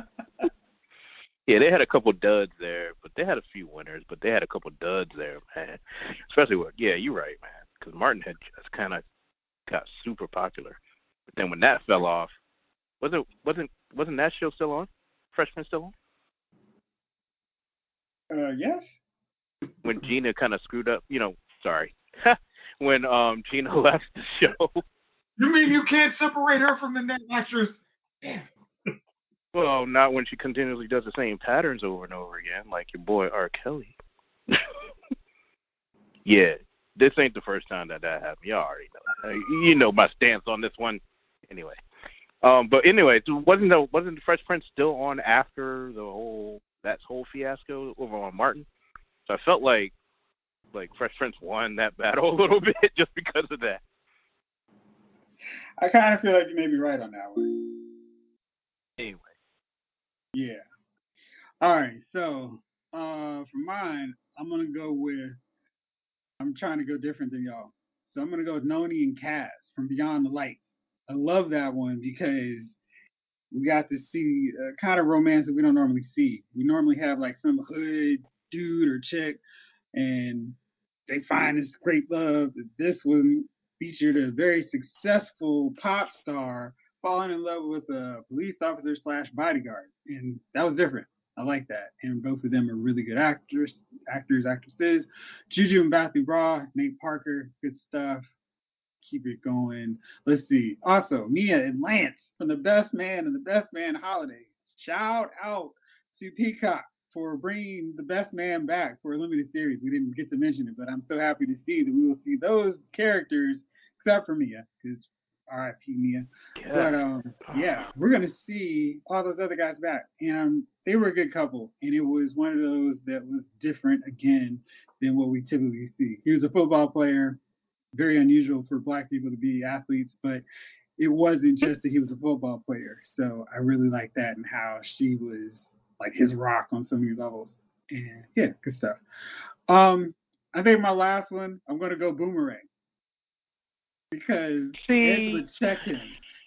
Yeah, they had a couple duds there, but they had a few winners, but they had a couple duds there, man. Especially with, yeah, you're right, man, because Martin had just kind of got super popular. But then when that fell off, wasn't wasn't wasn't that show still on? Freshman still on? Uh, yes. When Gina kind of screwed up, you know, sorry. when um, Gina left the show. You mean you can't separate her from the next actress? Damn. Well, not when she continuously does the same patterns over and over again, like your boy R. Kelly. Yeah, this ain't the first time that that happened. Y'all already know. You know my stance on this one. Anyway, um, but anyway, wasn't the wasn't the Fresh Prince still on after the whole that whole fiasco over on Martin? So I felt like like Fresh Prince won that battle a little bit just because of that. I kind of feel like you may be right on that one. Anyway. Yeah. All right. So uh, for mine, I'm going to go with, I'm trying to go different than y'all. So I'm going to go with Noni and Cass from Beyond the Lights. I love that one because we got to see a kind of romance that we don't normally see. We normally have like some hood dude or chick and they find this great love. This one featured a very successful pop star falling in love with a police officer slash bodyguard. And that was different. I like that. And both of them are really good actors, actors, actresses. Juju Mbatha Raw, Nate Parker, good stuff. Keep it going. Let's see. Also, Mia and Lance from The Best Man and The Best Man Holiday. Shout out to Peacock for bringing The Best Man back for a limited series. We didn't get to mention it, but I'm so happy to see that we will see those characters, except for Mia, because R I P Mia. Yeah. But um, yeah, we're gonna see all those other guys back, and um, they were a good couple, and it was one of those that was different again than what we typically see. He was a football player, very unusual for black people to be athletes, but it wasn't just that he was a football player. So I really like that and how she was like his rock on so many levels, and yeah, good stuff. Um, I think my last one, I'm gonna go Boomerang. Because Ed would check him,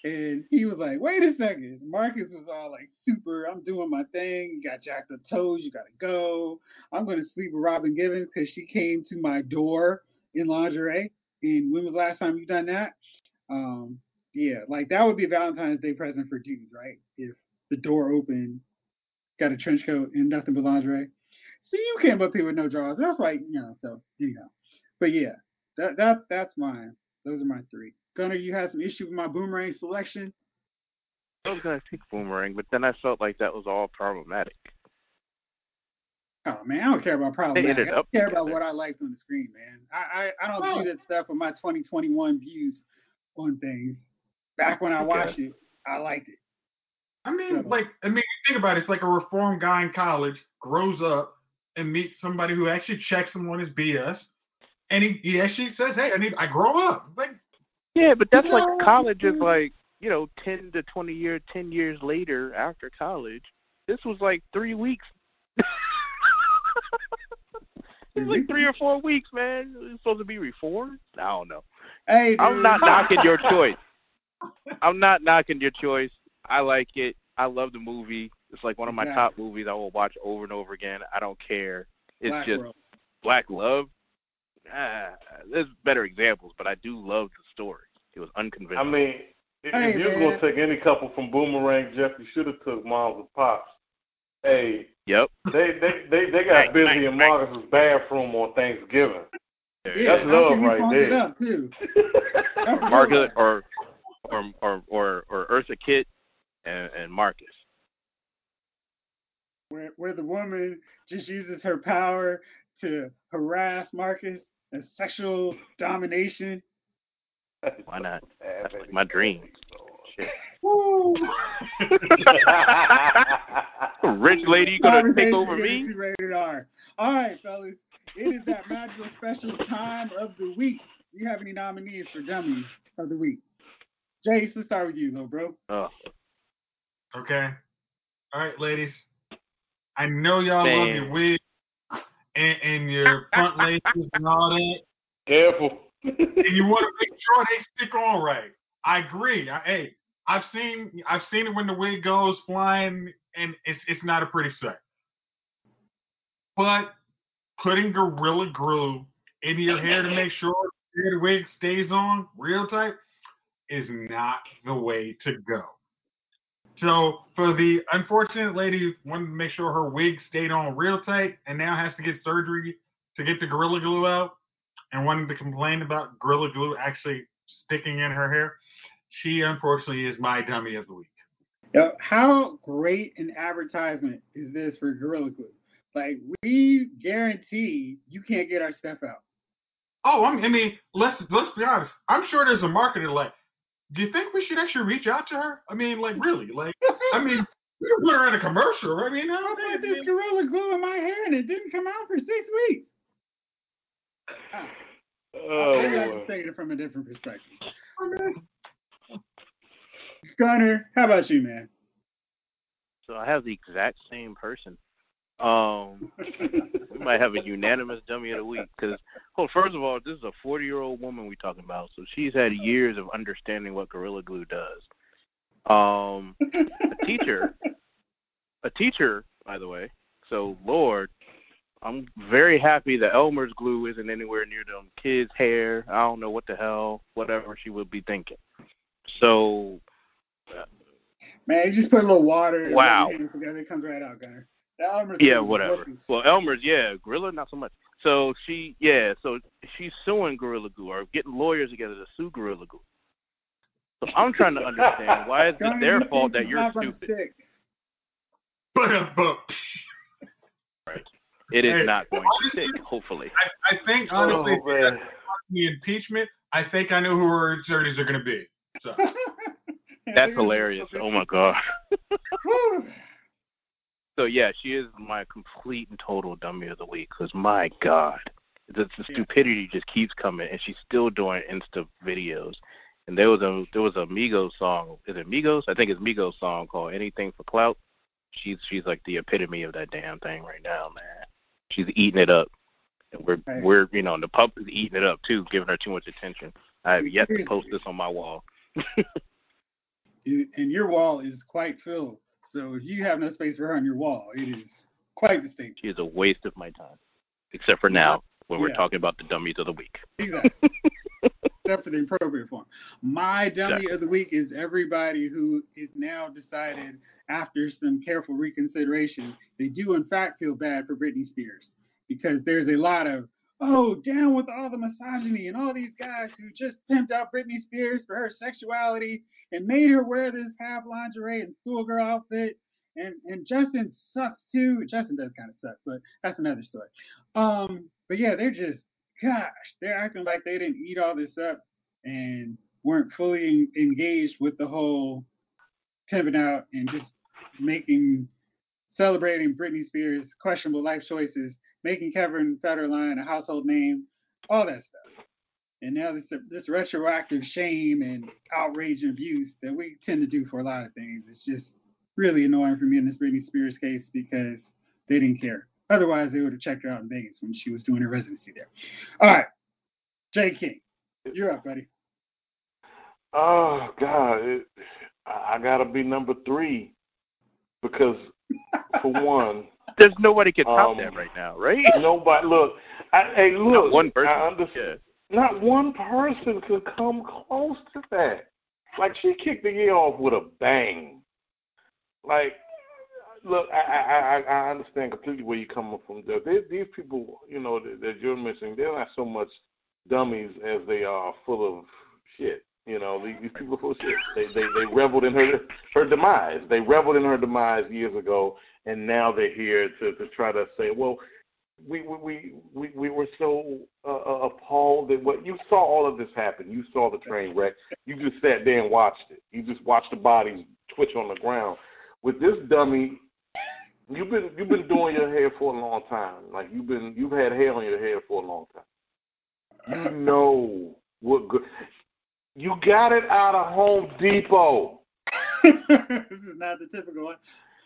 and he was like, wait a second. Marcus was all like, super, I'm doing my thing. You got jacked up toes. You got to go. I'm going to sleep with Robin Givens because she came to my door in lingerie. And when was the last time you done that? Um, yeah, like that would be a Valentine's Day present for dudes, right? If the door opened, got a trench coat and nothing but lingerie. See, you came up here with no drawers. That's like, you know, so, you know. But yeah, that that that's mine. Those are my three. Gunner, you had some issue with my Boomerang selection? I was going to pick Boomerang, but then I felt like that was all problematic. Oh, man, I don't care about problematic. I don't care together. About what I liked on the screen, man. I, I, I don't oh. do that stuff with my twenty twenty-one views on things. Back when I okay. watched it, I liked it. I mean, so. like, I mean, think about it. It's like a reformed guy in college grows up and meets somebody who actually checks him on his B S. And he, he actually says, hey, I need, I grow up. Like, yeah, but that's like know. College is like, you know, ten to twenty years, ten years later after college. This was like three weeks. It was like three or four weeks, man. It was supposed to be reformed? I don't know. Hey, dude. I'm not knocking your choice. I'm not knocking your choice. I like it. I love the movie. It's like one of my yeah. top movies I will watch over and over again. I don't care. It's Black just World. Black Love. Ah, there's better examples, but I do love the story. It was unconventional. I mean, if, hey, if you're going to take any couple from Boomerang, Jeff, you should have took Moms and Pops. Hey, yep. They they they, they got right, busy right, in Marcus's right. bathroom on Thanksgiving. Yeah, that's love right there. Marcus or or or or or Ursa Kitt and, and Marcus. Where where the woman just uses her power to harass Marcus. And sexual domination. Why not? That's like my dream. Shit. Woo! Rich lady gonna take over me? Rated R. All right, fellas. It is that magical special time of the week. Do you have any nominees for dummies of the week? Jace, let's start with you, little bro. Oh. Okay. All right, ladies. I know y'all Damn. love your wig. And, and your front laces and all that. Careful. And you want to make sure they stick on right. I agree. I, hey, I've seen I've seen it when the wig goes flying, and it's it's not a pretty sight. but putting Gorilla Glue in your hair to make sure your wig stays on real tight is not the way to go. So for the unfortunate lady who wanted to make sure her wig stayed on real tight and now has to get surgery to get the Gorilla Glue out and wanted to complain about Gorilla Glue actually sticking in her hair, she unfortunately is my dummy of the week. Now, how great an advertisement is this for Gorilla Glue? Like, we guarantee you can't get our stuff out. Oh, I'm, I mean, let's let's be honest. I'm sure there's a marketer like, do you think we should actually reach out to her? I mean, like, really? Like, I mean, we could put her in a commercial. I mean, I put this Gorilla Glue in my hair and it didn't come out for six weeks. Ah. Oh, I got to say it from a different perspective. I mean, Gunner, how about you, man? So I have the exact same person. Um, we might have a unanimous dummy of the week because, well, first of all, this is a forty-year-old woman we're talking about, so she's had years of understanding what Gorilla Glue does. Um, a teacher, a teacher, by the way. So, Lord, I'm very happy that Elmer's glue isn't anywhere near them kids' hair. I don't know what the hell, whatever she would be thinking. So, uh, man, you just put a little water. Wow, and together, it comes right out, Gunner. Elmer's yeah, whatever. Working. Well, Elmer's, yeah, Gorilla, not so much. So she, yeah, so she's suing Gorilla Glue or getting lawyers together to sue Gorilla Glue. So I'm trying to understand why is it their fault that you're stupid? Right. It is hey, not going honestly, to stick, hopefully. I, I think, honestly, oh, that's the impeachment. I think I know who her attorneys are going to be. So. That's hilarious. Oh, my God. So, yeah, she is my complete and total dummy of the week because, my God, the, the stupidity just keeps coming, and she's still doing Insta videos. And there was a there was a Migos song. Is it Migos? I think it's Migos song called Anything for Clout. She's she's like the epitome of that damn thing right now, man. She's eating it up. And we're, right. we're you know, the pub is eating it up, too, giving her too much attention. I have yet to post this on my wall. And your wall is quite filled. So if you have no space for her on your wall, it is quite distinct. She is a waste of my time, except for now when yeah. we're talking about the dummies of the week. Exactly. Except for the appropriate form. My dummy exactly. of the week is everybody who is now decided after some careful reconsideration, they do in fact feel bad for Britney Spears because there's a lot of, oh, down with all the misogyny and all these guys who just pimped out Britney Spears for her sexuality and made her wear this half lingerie and schoolgirl outfit. And and Justin sucks too. Justin does kind of suck, but that's another story. Um, but yeah, they're just, gosh, they're acting like they didn't eat all this up and weren't fully engaged with the whole pimping out and just making, celebrating Britney Spears' questionable life choices, making Kevin Federline a household name, all that stuff. And now this this retroactive shame and outrage and abuse that we tend to do for a lot of things. It's just really annoying for me in this Britney Spears case because they didn't care. Otherwise, they would have checked her out in Vegas when she was doing her residency there. All right, J. King, you're up, buddy. Oh, God. It, I got to be number three because, for one... There's nobody can top um, that right now, right? Nobody. Look, I, hey, look. Not one person. I understand. Yeah. Not one person could come close to that. Like, she kicked the year off with a bang. Like... Look, I, I I understand completely where you're coming from. They, these people, you know, that, that you're missing, they're not so much dummies as they are full of shit. You know, these, these people are full of shit. They, they they reveled in her her demise. They reveled in her demise years ago, and now they're here to, to try to say, well, we we we, we were so uh, appalled that what you saw all of this happen. You saw the train wreck. You just sat there and watched it. You just watched the bodies twitch on the ground. With this dummy. You've been you've been doing your hair for a long time. Like you've been you've had hair on your hair for a long time. You know what good. You got it out of Home Depot. This is not the typical one.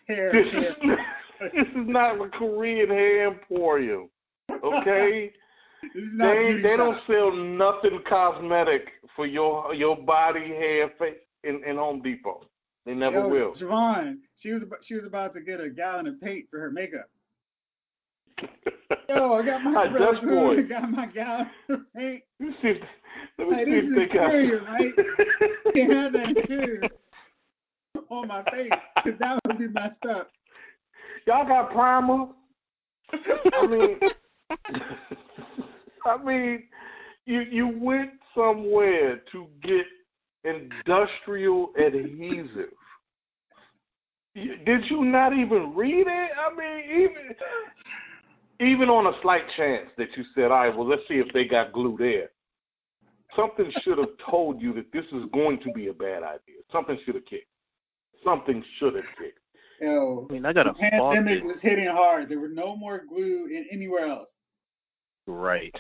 Hair. This, hair. Is, this is not a Korean hair emporium. Okay. They they don't sell nothing cosmetic for your your body, hair, face in, in Home Depot. They never Yo, will. Javon, she was she was about to get a gallon of paint for her makeup. Yo, I got my brother food. I got my guy. Right? Let me see if, let me hey, see this if they got it. Right? They had that interior on my face because that would be messed up. Y'all got primer? I mean, I mean, you you went somewhere to get industrial adhesive. You, did you not even read it? I mean, even. Even on a slight chance that you said, all right, well, let's see if they got glue there. Something should have told you that this is going to be a bad idea. Something should have kicked. Something should have kicked. Yo, I mean, I got a pandemic was hitting hard. There were no more glue in anywhere else. Right.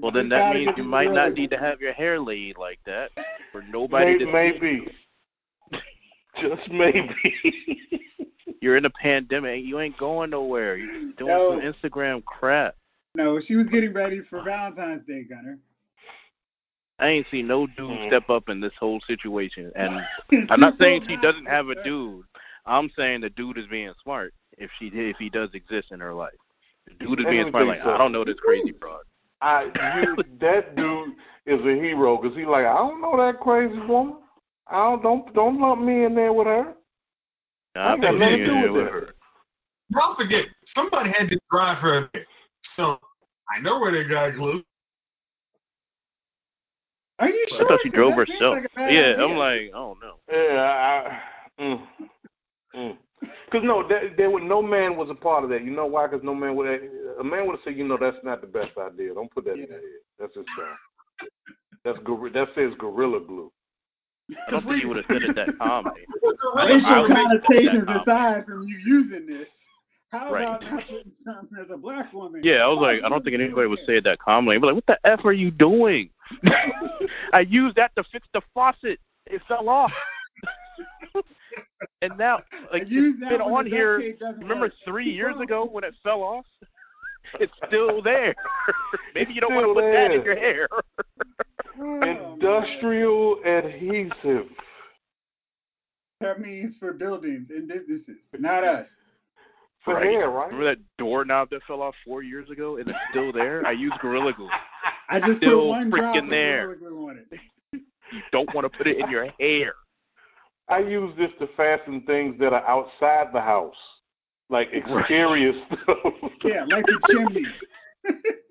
Well, then that means you might not need to have your hair laid like that for nobody to see. Maybe. Just maybe. You're in a pandemic. You ain't going nowhere. You're doing no. some Instagram crap. No, she was getting ready for Valentine's Day, Gunner. I ain't seen no dude step up in this whole situation. And I'm not saying she doesn't have a dude. I'm saying the dude is being smart if she if he does exist in her life. The dude is being smart. Like, I don't know this crazy broad. I, you, that dude is a hero because he's like, I don't know that crazy woman. I don't, don't, don't lump me in there with her. Nah, I got nothing to do with, with her. her. Don't forget, somebody had to drive her. So I know where they got glue. Are you sure? I thought she drove herself. Like yeah, idea. I'm like, oh no. Yeah, I. Mm, mm. Cause no, that, there was no man was a part of that. You know why? Cause no man would. A man would have said, you know, that's not the best idea. Don't put that yeah. in your head. That's just bad. That's that says gorilla glue. I don't think you would have said it that calmly. Racial connotations aside from you using this, how right. about not putting something as a black woman? Yeah, I was like, I don't think anybody would say it that calmly. I'd be like, what the F are you doing? I used that to fix the faucet. It fell off. And now, like, it's been on here, remember work. three years ago when it fell off? It's still there. Maybe you don't want to put there. that in your hair. Industrial adhesive. That means for buildings and businesses, not us. For right. hair, right? Remember that doorknob that fell off four years ago and it's still there? I use Gorilla Glue. I just still put one freaking there. On it. You don't want to put it in your hair. I use this to fasten things that are outside the house. Like exterior right. stuff. Yeah, like the chimney.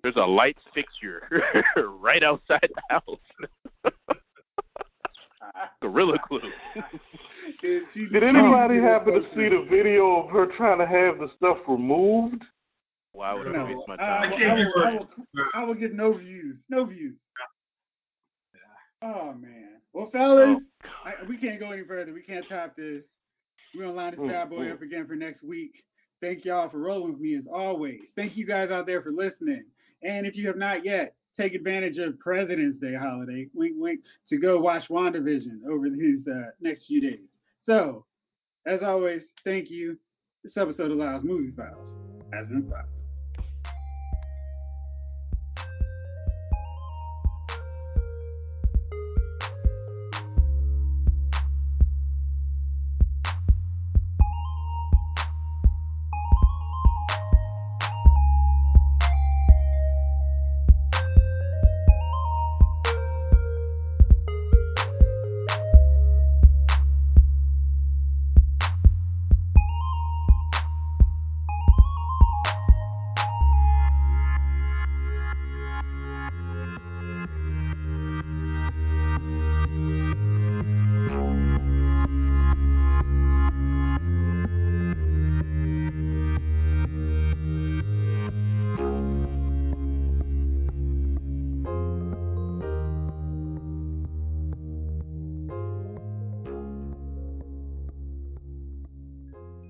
There's a light fixture right outside the house. Gorilla glue. Did anybody happen to see the video of her trying to have the stuff removed? Wow, would I waste my time? I will get no views. No views. Oh, man. Well, fellas, oh. I, we can't go any further. We can't top this. We're going to line this bad boy mm-hmm. up again for next week. Thank y'all for rolling with me as always. Thank you guys out there for listening. And if you have not yet, take advantage of President's Day holiday, wink, wink, to go watch WandaVision over these uh, next few days. So, as always, thank you. This episode of Lyle's Movie Files has been filed.